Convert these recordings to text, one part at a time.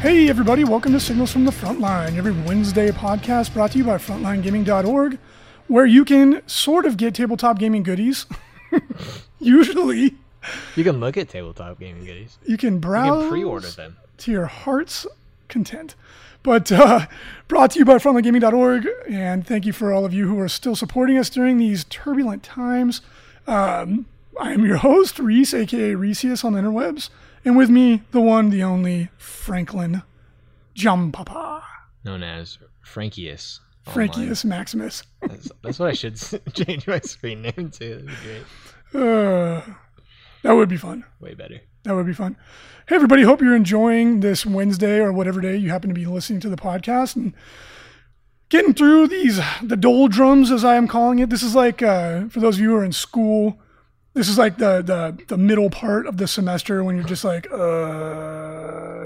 Hey everybody, welcome to Signals from the Frontline, every Wednesday podcast brought to you by FrontlineGaming.org, where you can sort of get tabletop gaming goodies. Usually. You can look at tabletop gaming goodies. You can browse. You can pre-order them. To your heart's content. But brought to you by FrontlineGaming.org, and thank you for all of you who are still supporting us during these turbulent times. I am your host, Reese, aka Rhesius on the interwebs, and with me, the one, the only, Franklin Jumpapa. Known as Frankius. Frankius Maximus. That's what I should change my screen name to. That'd be great. That would be fun. Way better. That would be fun. Hey, everybody. Hope you're enjoying this Wednesday or whatever day you happen to be listening to the podcast and getting through the doldrums, as I am calling it. This is like, for those of you who are in school, this is like the middle part of the semester when you're just like,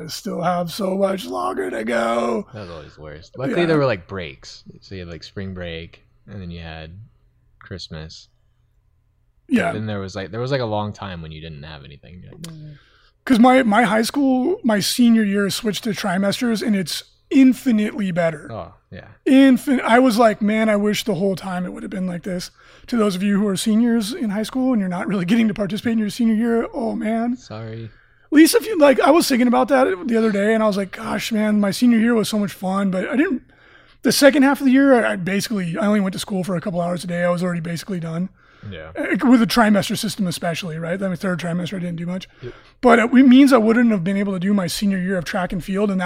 still have so much longer to go. That was always the worst. Luckily, there were like breaks. So you had like spring break and then you had Christmas. Yeah. And then there was like a long time when you didn't have anything. Because my high school, my senior year switched to trimesters and it's infinitely better. Oh, yeah. I was like, man, I wish the whole time it would have been like this. To those of you who are seniors in high school and you're not really getting to participate in your senior year, oh man. Sorry. At least if you like, I was thinking about that the other day and I was like, gosh, man, my senior year was so much fun, but I didn't, the second half of the year, I only went to school for a couple hours a day. I was already basically done. Yeah. With the trimester system especially, right? That was third trimester, I didn't do much. Yep. But it means I wouldn't have been able to do my senior year of track and field, and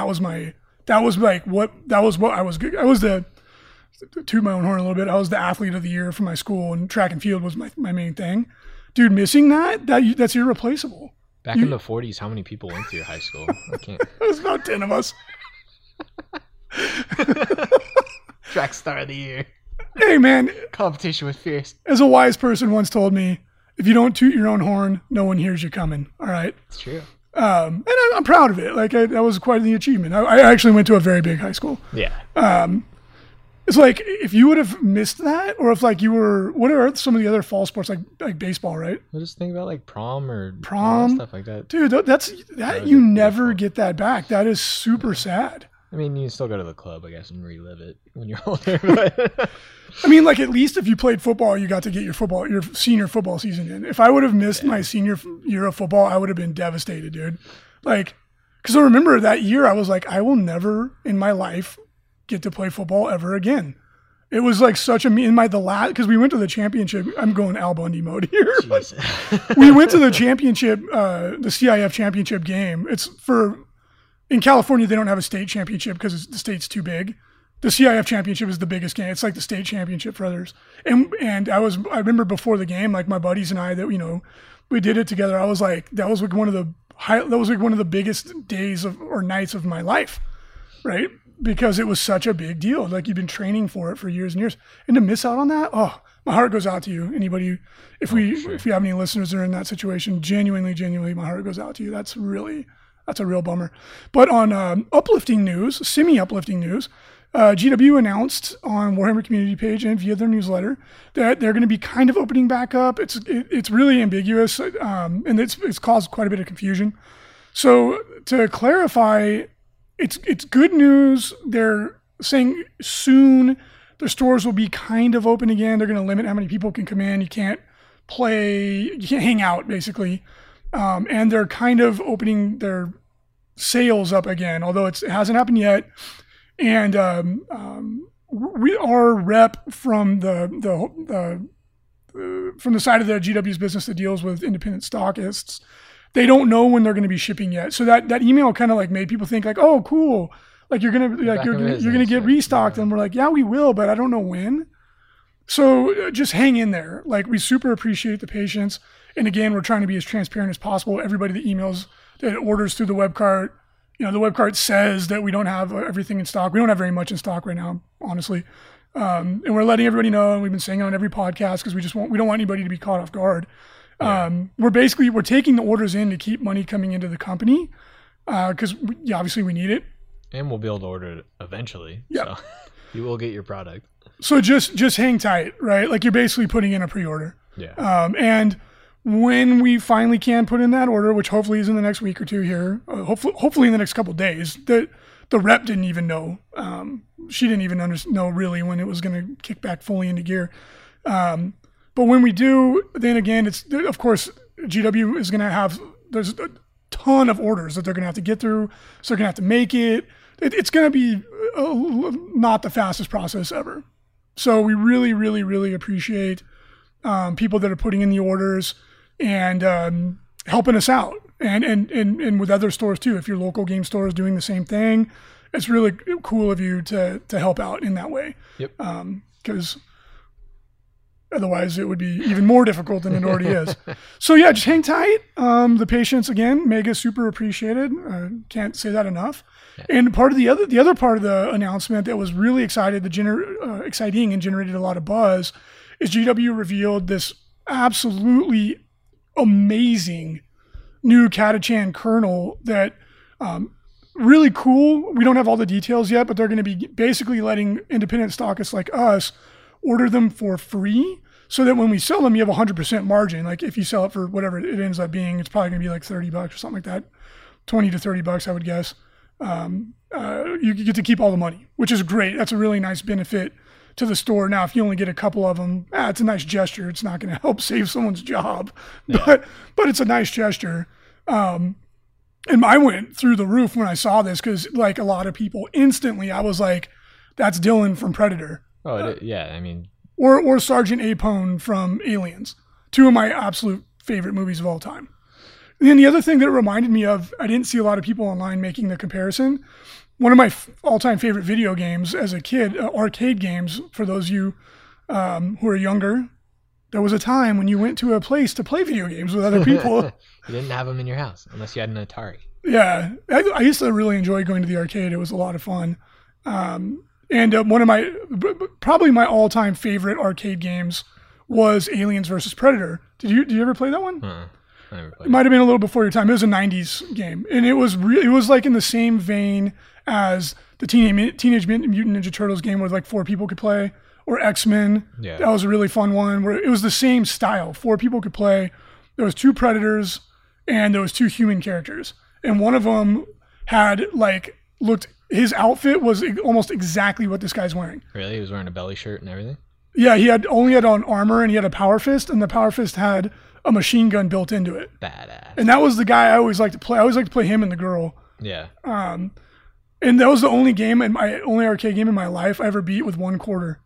to my own horn a little bit, I was the athlete of the year for my school, and track and field was my main thing. Dude, missing that's irreplaceable. Back in the 40s, how many people went through high school? I can't. It was about 10 of us. Track star of the year. Hey man, competition was fierce. As a wise person once told me, if you don't toot your own horn, no one hears you coming. All right, it's true. And I'm proud of it. Like that was quite the achievement. I actually went to a very big high school. Yeah. It's like if you would have missed that, or if like you were, what are some of the other fall sports like baseball, right? I just think about like prom stuff like that. Dude, that you never get that back. That is super sad. I mean, you still go to the club, I guess, and relive it when you're older. But I mean, like, at least if you played football, you got to get your senior football season in. If I would have missed my senior year of football, I would have been devastated, dude. Like, because I remember that year, I was like, I will never in my life get to play football ever again. It was like such a because we went to the championship. I'm going Al Bundy mode here. We went to the championship, the CIF championship game. It's for... In California, they don't have a state championship because the state's too big. The CIF championship is the biggest game. It's like the state championship for others. And I remember before the game, like my buddies and I, that we did it together. I was like, that was like one of the biggest days or nights of my life, right? Because it was such a big deal. Like you've been training for it for years and years, and to miss out on that, oh, my heart goes out to you. Anybody, if you have any listeners that are in that situation, genuinely, my heart goes out to you. That's a real bummer. But on uplifting news, semi-uplifting news, GW announced on Warhammer community page and via their newsletter that they're going to be kind of opening back up. It's really ambiguous, and it's caused quite a bit of confusion. So to clarify, it's good news. They're saying soon their stores will be kind of open again. They're going to limit how many people can come in. You can't play. You can't hang out, basically. And they're kind of opening their sales up again, although it hasn't happened yet. And our rep from the side of the GW's business that deals with independent stockists, they don't know when they're going to be shipping yet. So that email kind of like made people think like, oh, cool, like you're gonna get restocked, yeah. And we're like, yeah, we will, but I don't know when. So just hang in there. Like we super appreciate the patience. And again, we're trying to be as transparent as possible. Everybody that emails, that orders through the web cart, the web cart says that we don't have everything in stock. We don't have very much in stock right now, honestly. And we're letting everybody know, and we've been saying it on every podcast because we don't want anybody to be caught off guard. Yeah. We're taking the orders in to keep money coming into the company because obviously we need it. And we'll be able to order it eventually. Yeah. So you will get your product. So just hang tight, right? Like you're basically putting in a pre-order. Yeah. And when we finally can put in that order, which hopefully is in the next week or two here, hopefully in the next couple of days, that the rep didn't even know. She didn't even know really when it was going to kick back fully into gear. But when we do, then again, it's, of course, GW is going to have, there's a ton of orders that they're going to have to get through. So they're going to have to make it. It's going to be not the fastest process ever. So we really, really, really appreciate people that are putting in the orders and helping us out, and with other stores too. If your local game store is doing the same thing, it's really cool of you to help out in that way. Yep. Because otherwise it would be even more difficult than it already is. So yeah, just hang tight. The patience again, mega super appreciated. Can't say that enough. Yeah. And part of the other part of the announcement that was really exciting and generated a lot of buzz is GW revealed this absolutely amazing new Catachan kernel that really cool. We don't have all the details yet, but they're going to be basically letting independent stockists like us order them for free so that when we sell them, you have 100% margin. Like if you sell it for whatever it ends up being, it's probably going to be like $30 or something like that, 20 to 30 bucks, I would guess. You get to keep all the money, which is great. That's a really nice benefit to the store. Now, if you only get a couple of them, it's a nice gesture. It's not going to help save someone's job, yeah, but it's a nice gesture. And I went through the roof when I saw this because, like a lot of people, instantly I was like, "That's Dylan from Predator." Oh, yeah. I mean, or Sergeant Apone from Aliens, two of my absolute favorite movies of all time. And then the other thing that it reminded me of, I didn't see a lot of people online making the comparison. One of my all-time favorite video games as a kid, arcade games, for those of you who are younger, there was a time when you went to a place to play video games with other people. You didn't have them in your house unless you had an Atari. Yeah. I used to really enjoy going to the arcade. It was a lot of fun. And one of my, probably my all-time favorite arcade games was Aliens vs. Predator. Did you ever play that one? Uh-uh. It might have been a little before your time. It was a 90s game, and it was like in the same vein as the Teenage Mutant Ninja Turtles game where like four people could play, or X-Men. Yeah. That was a really fun one where it was the same style. Four people could play. There was two predators and there was two human characters. And one of them had his outfit was almost exactly what this guy's wearing. Really? He was wearing a belly shirt and everything? Yeah, he only had on armor, and he had a power fist, and the power fist had a machine gun built into it. Badass. And that was the guy I always liked to play. I always liked to play him and the girl. Yeah. And that was the only game, only arcade game in my life I ever beat with one quarter.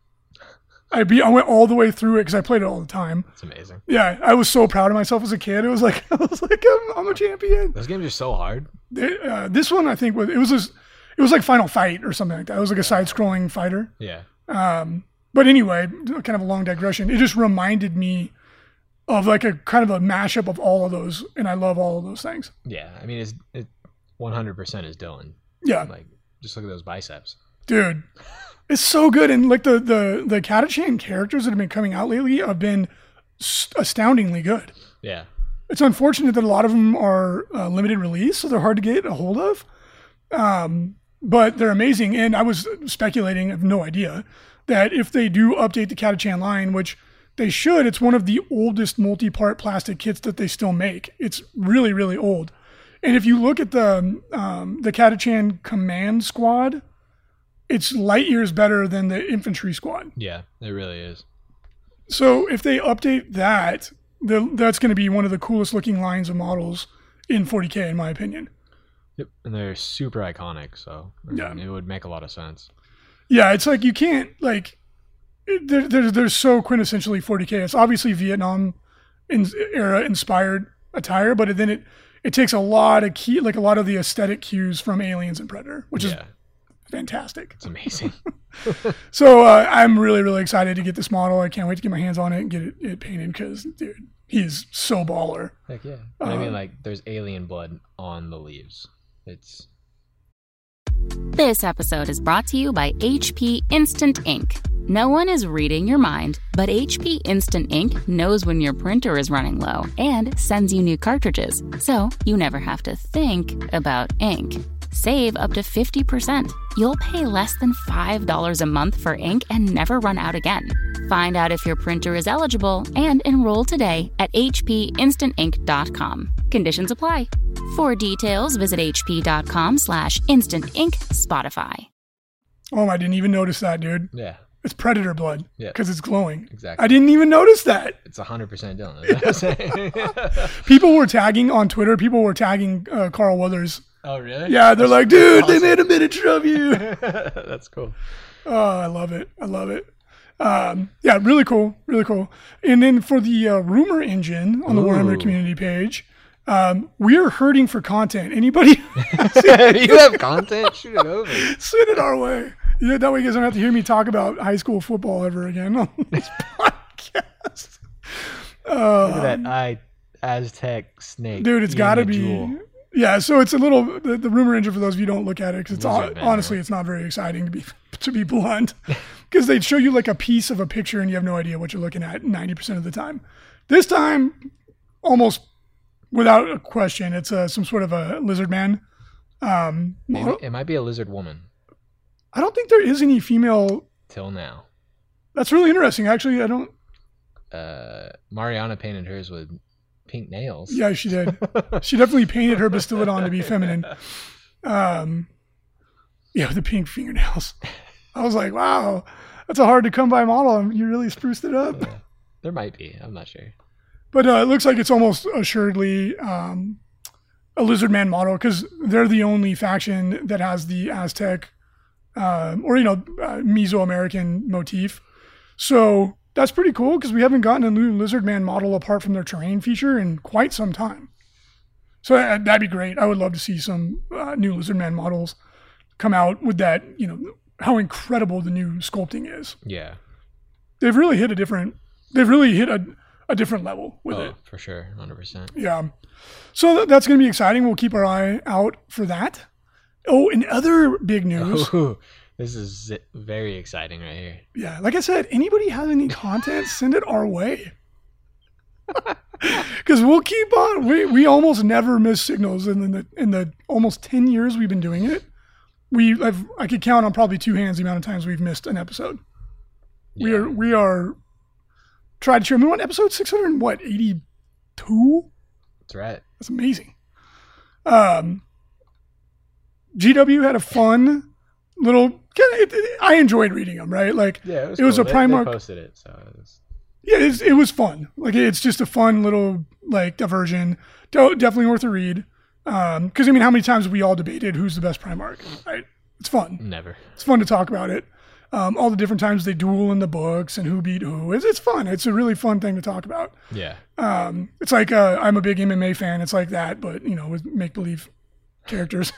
I went all the way through it because I played it all the time. It's amazing. Yeah, I was so proud of myself as a kid. It was like I'm a champion. Those games are so hard. This one I think it was like Final Fight or something like that. It was like a side-scrolling fighter. Yeah. But anyway, kind of a long digression. It just reminded me of like a kind of a mashup of all of those, and I love all of those things. Yeah, I mean, it 100% is Dylan. Yeah, like just look at those biceps, dude. It's so good, and like the Catachan characters that have been coming out lately have been astoundingly good. Yeah, it's unfortunate that a lot of them are limited release, so they're hard to get a hold of. But they're amazing, and I was speculating, I have no idea, that if they do update the Catachan line, which they should, it's one of the oldest multi-part plastic kits that they still make. It's really, really old. And if you look at the Catachan command squad, it's light years better than the infantry squad. Yeah, it really is. So if they update that, that's going to be one of the coolest looking lines of models in 40K, in my opinion. Yep, and they're super iconic, so it would make a lot of sense. Yeah, it's like you can't, like, they're so quintessentially 40K. It's obviously Vietnam era inspired attire, but then it takes a lot of the aesthetic cues from Aliens and Predator, which is fantastic. It's amazing. So I'm really, really excited to get this model. I can't wait to get my hands on it and get it painted because, dude, he's so baller. Heck yeah. I mean, like, there's alien blood on the leaves. It's... This episode is brought to you by HP Instant Ink. No one is reading your mind, but HP Instant Ink knows when your printer is running low and sends you new cartridges, so you never have to think about ink. save up to 50%. You'll pay less than $5 a month for ink and never run out again. Find out if your printer is eligible and enroll today at hpinstantink.com. Conditions apply. For details, visit hp.com/instantink Spotify. Oh, I didn't even notice that, dude. Yeah. It's predator blood because it's glowing. Exactly. I didn't even notice that. It's 100% Dylan. People were tagging on Twitter. People were tagging Carl Weathers. Oh, really? Yeah, they're like, dude, awesome. They made a miniature of you. That's cool. Oh, I love it. I love it. Yeah, really cool. Really cool. And then for the rumor engine on the Warhammer community page, we're hurting for content. Anybody? You have content? Shoot it over. Send it our way. Yeah, that way you guys don't have to hear me talk about high school football ever again on this podcast. Look at that Aztec snake. Dude, it's got to be. Jewel. Yeah, so it's a little, the rumor engine for those of you who don't look at it, because it's honestly, it's not very exciting to be blunt, because they'd show you like a piece of a picture and you have no idea what you're looking at 90% of the time. This time, almost without a question, it's some sort of a lizard man. It might be a lizard woman. I don't think there is any female till now. That's really interesting. Actually, I don't. Mariana painted hers with pink nails. Yeah, she did. She definitely painted her bastillodon to be feminine. Yeah, with the pink fingernails. I was like, wow, that's a hard to come by model. I mean, you really spruced it up. Yeah, there might be. I'm not sure. But it looks like it's almost assuredly a Lizardman model, because they're the only faction that has the Aztec. Mesoamerican motif. So that's pretty cool, because we haven't gotten a new Lizardman model apart from their terrain feature in quite some time. So that'd be great. I would love to see some new Lizardman models come out with that, you know, how incredible the new sculpting is. Yeah. They've really hit a different level with it. For sure. 100%. Yeah. So that's going to be exciting. We'll keep our eye out for that. Oh, and other big news. Oh, this is very exciting right here. Yeah. Like I said, anybody has any content, send it our way. Because we'll keep on. We almost never miss signals. And in the almost 10 years we've been doing it, I could count on probably two hands the amount of times we've missed an episode. Yeah. We are tried to show them on episode 682. That's right. That's amazing. GW had a fun little. I enjoyed reading them, right? Like, yeah, it was cool. A Primarch. They posted it, so it was. Yeah, it was fun. Like, it's just a fun little like diversion. Definitely worth a read. Because I mean, how many times have we all debated who's the best Primarch? Right? It's fun. Never. It's fun to talk about it. All the different times they duel in the books and who beat who. It's fun. It's a really fun thing to talk about. Yeah. It's like I'm a big MMA fan. It's like that, but you know, with make believe characters.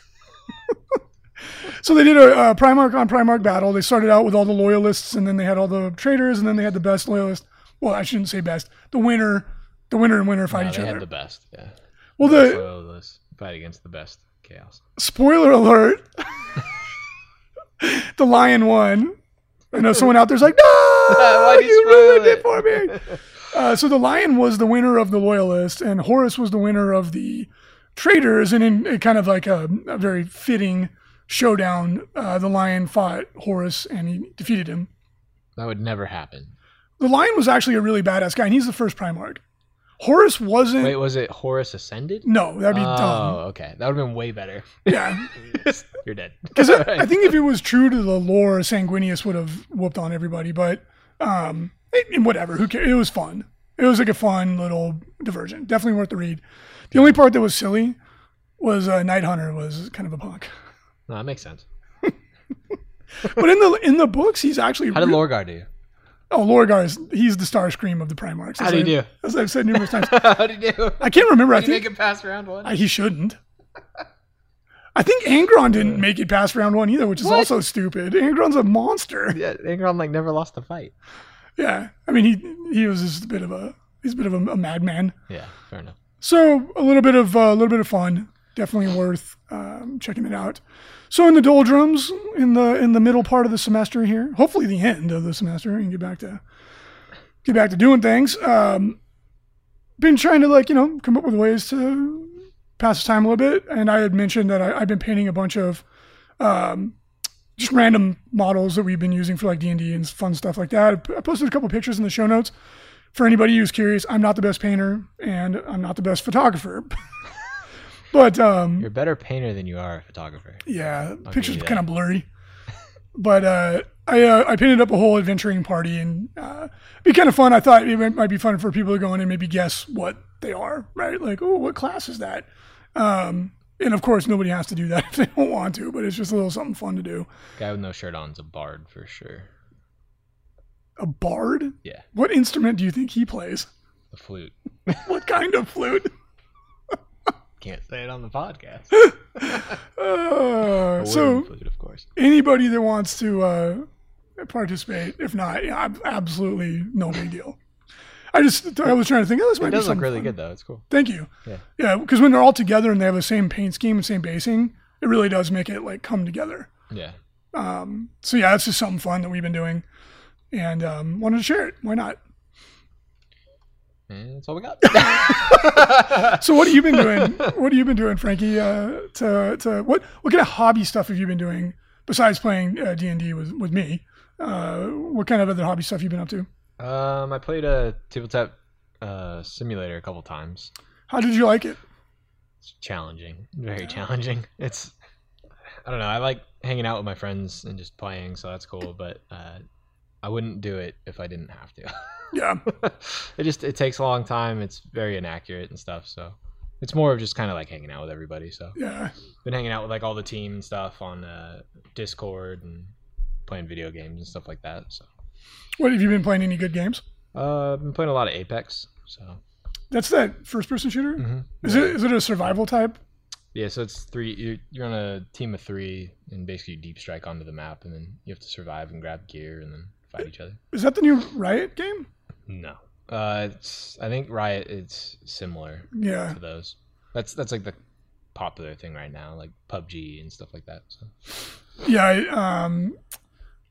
So they did a Primarch on Primarch battle. They started out with all the loyalists, and then they had all the traitors, and then they had the best loyalist. Well, I shouldn't say best. The winner and fight each other. They had the best. Yeah. Well, the loyalists fight against the best chaos. Spoiler alert. The lion won. I know someone out there's like, no, why you ruined it for me. So the lion was the winner of the loyalists, and Horus was the winner of the traitors, and in kind of like a very fitting showdown, the lion fought Horus and he defeated him. That would never happen. The lion was actually a really badass guy, and he's the first Primarch. Horus wasn't. Wait, was it Horus Ascended? No, that'd be dumb. Oh, okay. That would have been way better. Yeah. You're dead. Because I think if it was true to the lore, Sanguinius would have whooped on everybody, but whatever. Who cares? It was fun. It was like a fun little diversion. Definitely worth the read. The only part that was silly was Night Hunter was kind of a punk. No, that makes sense. But in the books, he's actually. How did Lorgar do? Oh, Lorgar he's the Starscream of the Primarchs. How do you do? As I've said numerous times. How do you do? I can't remember. Did he make it past round one? He shouldn't. I think Angron didn't make it past round one either, which is also stupid. Angron's a monster. Yeah, Angron never lost a fight. Yeah, I mean he was just a bit of a madman. Yeah, fair enough. So a little bit of fun, definitely worth checking it out. So in the doldrums, in the middle part of the semester here, hopefully the end of the semester, and get back to doing things. Been trying to come up with ways to pass the time a little bit. And I had mentioned that I've been painting a bunch of just random models that we've been using for like D&D and fun stuff like that. I posted a couple pictures in the show notes. For anybody who's curious, I'm not the best painter and I'm not the best photographer. But you're a better painter than you are a photographer. Yeah, pictures are kind of blurry. But I painted up a whole adventuring party, and it'd be kind of fun. I thought it might be fun for people to go in and maybe guess what they are, right? Like, oh, what class is that? And of course, nobody has to do that if they don't want to, but it's just a little something fun to do. Guy with no shirt on is a bard for sure. A bard? Yeah. What instrument do you think he plays? The flute. What kind of flute? Can't say it on the podcast. So flute, of course. Anybody that wants to participate, if not, yeah, absolutely no big deal. I was trying to think, oh, this might be something. It does look really good, though. It's cool. Thank you. Yeah, because when they're all together and they have the same paint scheme and same basing, it really does make it like come together. Yeah. So yeah, it's just something fun that we've been doing. And wanted to share it. Why not? And that's all we got. So what have you been doing? What have you been doing, Frankie? What kind of hobby stuff have you been doing besides playing D&D with me? What kind of other hobby stuff have you been up to? I played a tabletop simulator a couple times. How did you like it? It's challenging. Very challenging. It's, I don't know. I like hanging out with my friends and just playing, so that's cool. But I wouldn't do it if I didn't have to. Yeah. It takes a long time. It's very inaccurate and stuff. So it's more of just kind of like hanging out with everybody. So yeah, been hanging out with like all the team and stuff on Discord and playing video games and stuff like that. So what have you been playing? Any good games? I've been playing a lot of Apex. So that's that first person shooter. Mm-hmm. Is it a survival type? Yeah, so it's three. You're on a team of three, and basically you deep strike onto the map, and then you have to survive and grab gear and then fight each other. Is that the new Riot game? No, I think Riot is similar. Yeah. To those. That's like the popular thing right now, like PUBG and stuff like that. So. Yeah,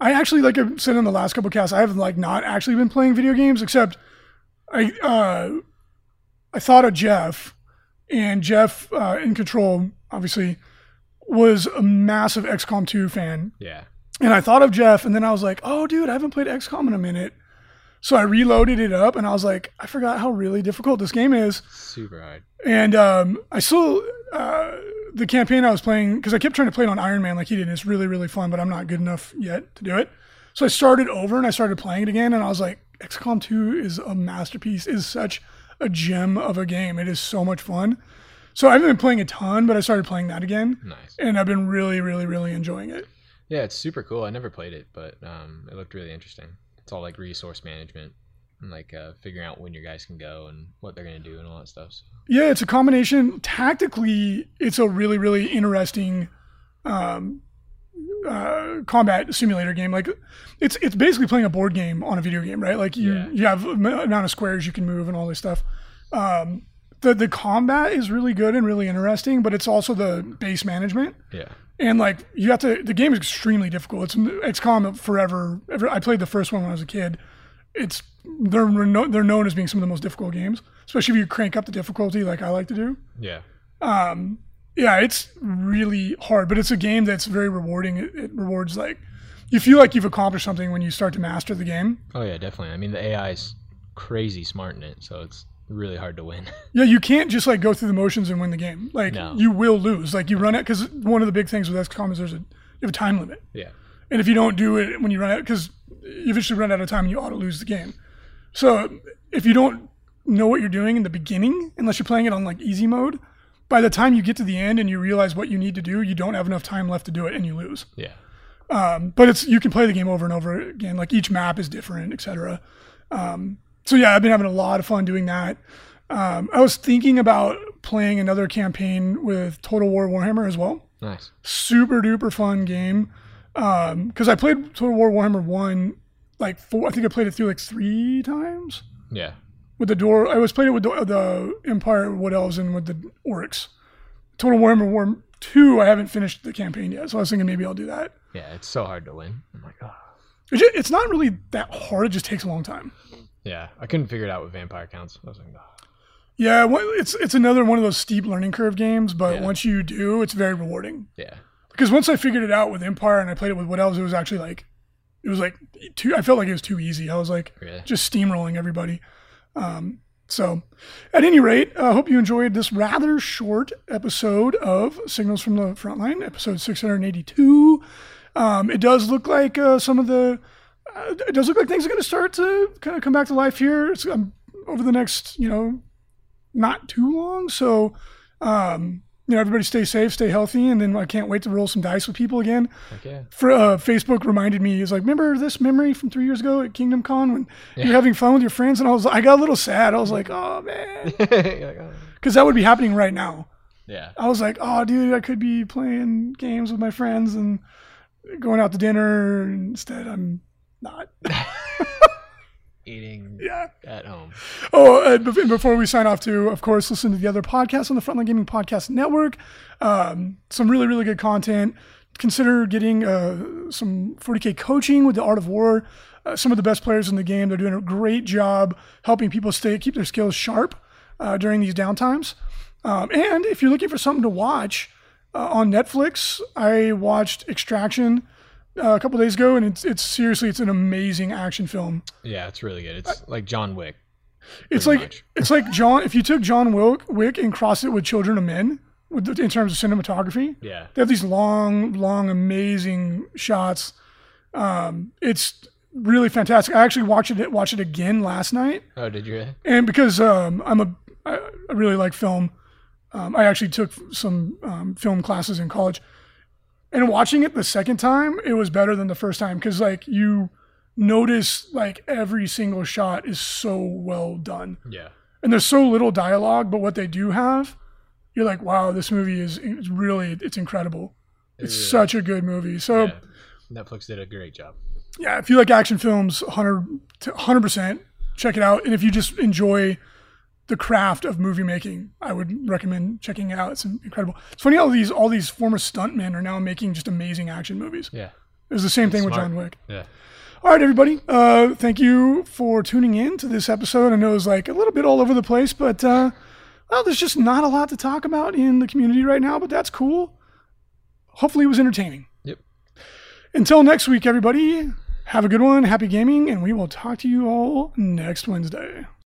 I actually, like I said in the last couple of casts, I have like not actually been playing video games, except I thought of Jeff. And Jeff, in Control, obviously, was a massive XCOM 2 fan. Yeah. And I thought of Jeff, and then I was like, oh, dude, I haven't played XCOM in a minute. So I reloaded it up, and I was like, I forgot how really difficult this game is. Super hard. And I still, the campaign I was playing, because I kept trying to play it on Iron Man like he did, and it's really, really fun, but I'm not good enough yet to do it. So I started over, and I started playing it again, and I was like, XCOM 2 is a masterpiece, is such a gem of a game. It is so much fun. So I haven't been playing a ton, but I started playing that again. Nice. And I've been really, really, really enjoying it. Yeah, it's super cool. I never played it, but it looked really interesting. It's all like resource management and like figuring out when your guys can go and what they're going to do and all that stuff. So. Yeah, it's a combination. Tactically, it's a really, really interesting combat simulator game. Like it's basically playing a board game on a video game, right? Like you have amount of squares you can move and all this stuff. The combat is really good and really interesting, but it's also the base management. Yeah. And like you have to, the game is extremely difficult. It's XCOM forever. I played the first one when I was a kid. They're known as being some of the most difficult games, especially if you crank up the difficulty like I like to do. Yeah. Yeah, it's really hard, but it's a game that's very rewarding. It rewards, like, you feel like you've accomplished something when you start to master the game. Oh, yeah, definitely. I mean, the AI's crazy smart in it, so it's really hard to win. Yeah, you can't just, like, go through the motions and win the game. Like, no. You will lose. Like, you run out, because one of the big things with XCOM is you have a time limit. Yeah. And if you don't do it when you run out, because you eventually run out of time, you ought to lose the game. So if you don't know what you're doing in the beginning, unless you're playing it on, like, easy mode, by the time you get to the end and you realize what you need to do, you don't have enough time left to do it and you lose. Yeah. But you can play the game over and over again. Like each map is different, etc. So yeah, I've been having a lot of fun doing that. I was thinking about playing another campaign with Total War Warhammer as well. Nice. Super duper fun game. Because I played Total War Warhammer 1 like four. I think I played it through like 3 times. Yeah. With the door, I was playing it with the Empire, Wood Elves, and with the Orcs. Total Warhammer War 2, I haven't finished the campaign yet, so I was thinking maybe I'll do that. Yeah, it's so hard to win. I'm like, oh. It's not really that hard, it just takes a long time. Yeah, I couldn't figure it out with Vampire Counts. I was like, oh. Yeah, it's another one of those steep learning curve games, but once you do, it's very rewarding. Yeah. Because once I figured it out with Empire and I played it with Wood Elves, it was actually like, I felt like it was too easy. I was like, just steamrolling everybody. So at any rate, I hope you enjoyed this rather short episode of Signals from the Frontline, episode 682. It does look like it does look like things are going to start to kind of come back to life here. It's over the next, not too long. So, everybody stay safe, stay healthy. And then I can't wait to roll some dice with people again. Okay. Facebook reminded me, it's like, remember this memory from 3 years ago at Kingdom Con when you're having fun with your friends? And I got a little sad. I was like, oh man, because that would be happening right now. Yeah. I was like, oh dude, I could be playing games with my friends and going out to dinner. Instead, I'm not. Eating at home. Oh, and before we sign off too, of course, listen to the other podcasts on the Frontline Gaming Podcast Network. Some really, really good content. Consider getting some 40K coaching with the Art of War. Some of the best players in the game. They're doing a great job helping people keep their skills sharp during these downtimes. And if you're looking for something to watch on Netflix, I watched Extraction a couple days ago, and it's an amazing action film. Yeah, it's really good. It's like John Wick. It's like much. It's like John. If you took John Wick and crossed it with Children of Men, in terms of cinematography, they have these long, long, amazing shots. It's really fantastic. I actually watched it again last night. Oh, did you? And because I really like film. I actually took some film classes in college. And watching it the second time, it was better than the first time because, you notice, every single shot is so well done. Yeah. And there's so little dialogue, but what they do have, you're like, wow, this movie is incredible. It's such a good movie. So yeah. Netflix did a great job. Yeah, if you like action films, 100%, check it out. And if you just enjoy the craft of movie making, I would recommend checking it out. It's incredible. It's funny how all these former stuntmen are now making just amazing action movies. Yeah. It was the same thing with John Wick. Yeah. All right, everybody. Thank you for tuning in to this episode. I know it was a little bit all over the place, but there's just not a lot to talk about in the community right now, but that's cool. Hopefully it was entertaining. Yep. Until next week, everybody, have a good one. Happy gaming, and we will talk to you all next Wednesday.